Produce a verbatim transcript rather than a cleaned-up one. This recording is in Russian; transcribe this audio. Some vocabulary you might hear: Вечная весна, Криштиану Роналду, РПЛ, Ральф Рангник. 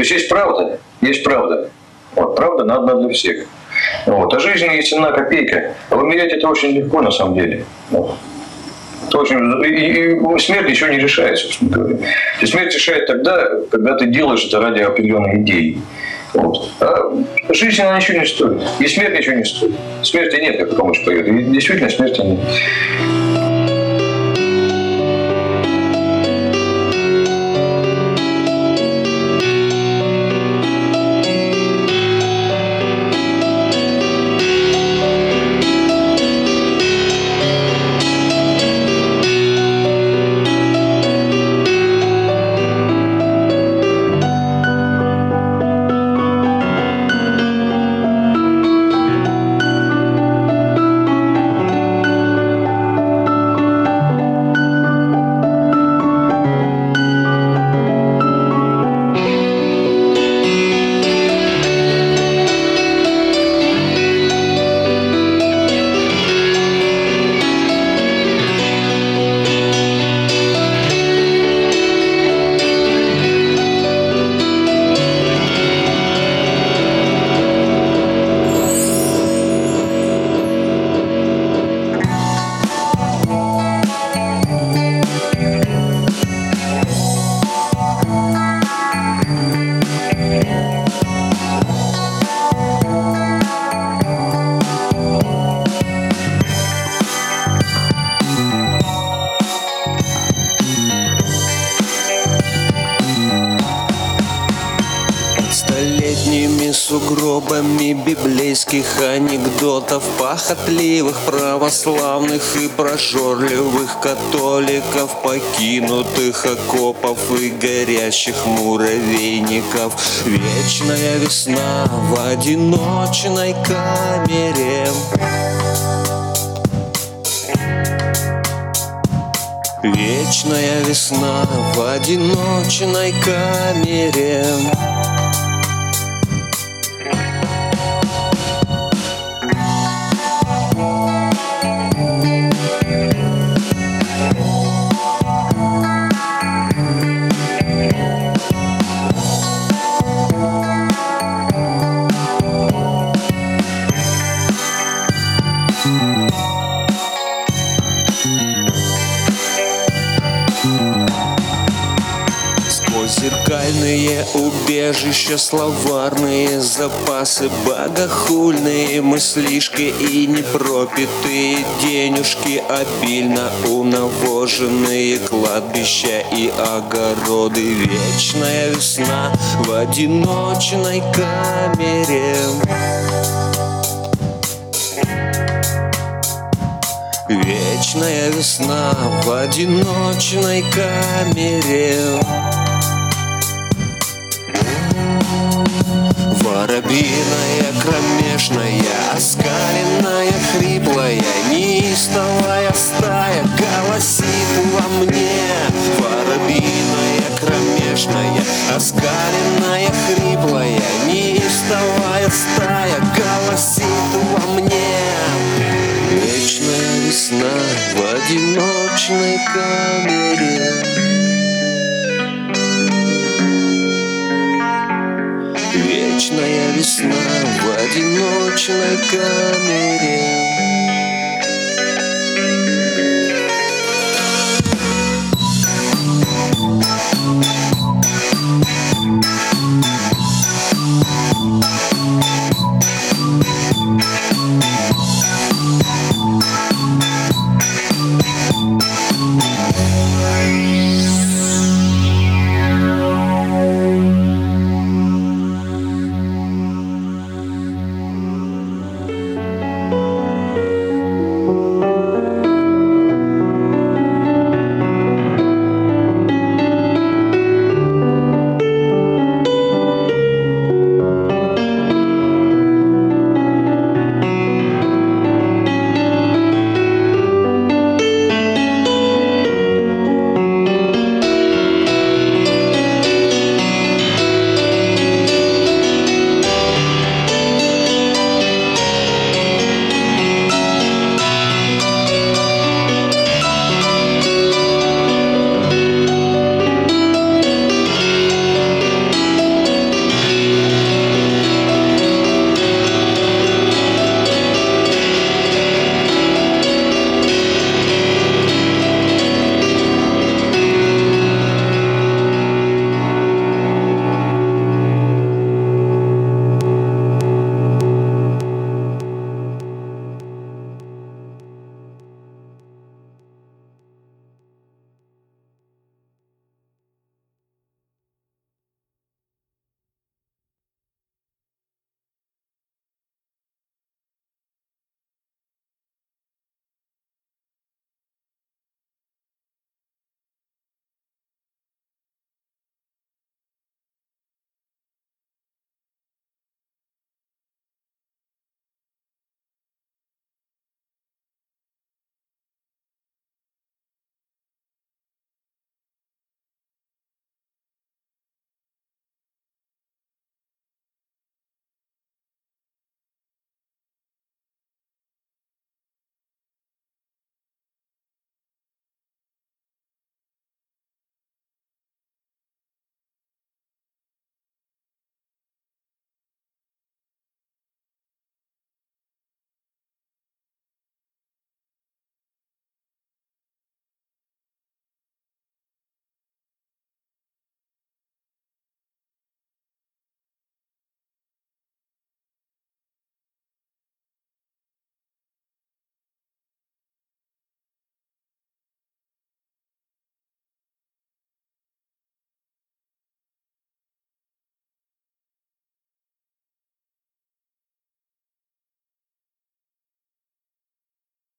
То есть есть правда, есть правда. Вот, правда она одна для всех. Вот. А жизнь есть одна копейка. Вымерять это очень легко на самом деле. Вот. Это очень... и, и смерть еще не решает, собственно говоря. И смерть решает тогда, когда ты делаешь это ради определенной идеи. Вот. А жизнь, она ничего не стоит. И смерть ничего не стоит. Смерти нет, как потому что поет. И действительно смерти нет. Сугробами библейских анекдотов, похотливых православных и прожорливых католиков, покинутых окопов и горящих муравейников. Вечная весна в одиночной камере. Вечная весна в одиночной камере. Зеркальные убежища, словарные запасы, богохульные мыслишки и непропитые денежки, обильно унавоженные кладбища и огороды. Вечная весна в одиночной камере. Вечная весна в одиночной камере. Воробьиная, кромешная, оскаленная, хриплая, неистовая стая голосит во мне. Воробьиная, кромешная, оскаленная, хриплая, неистовая стая голосит во мне. Вечная весна в одиночной камере. Вечная весна в одиночной камере.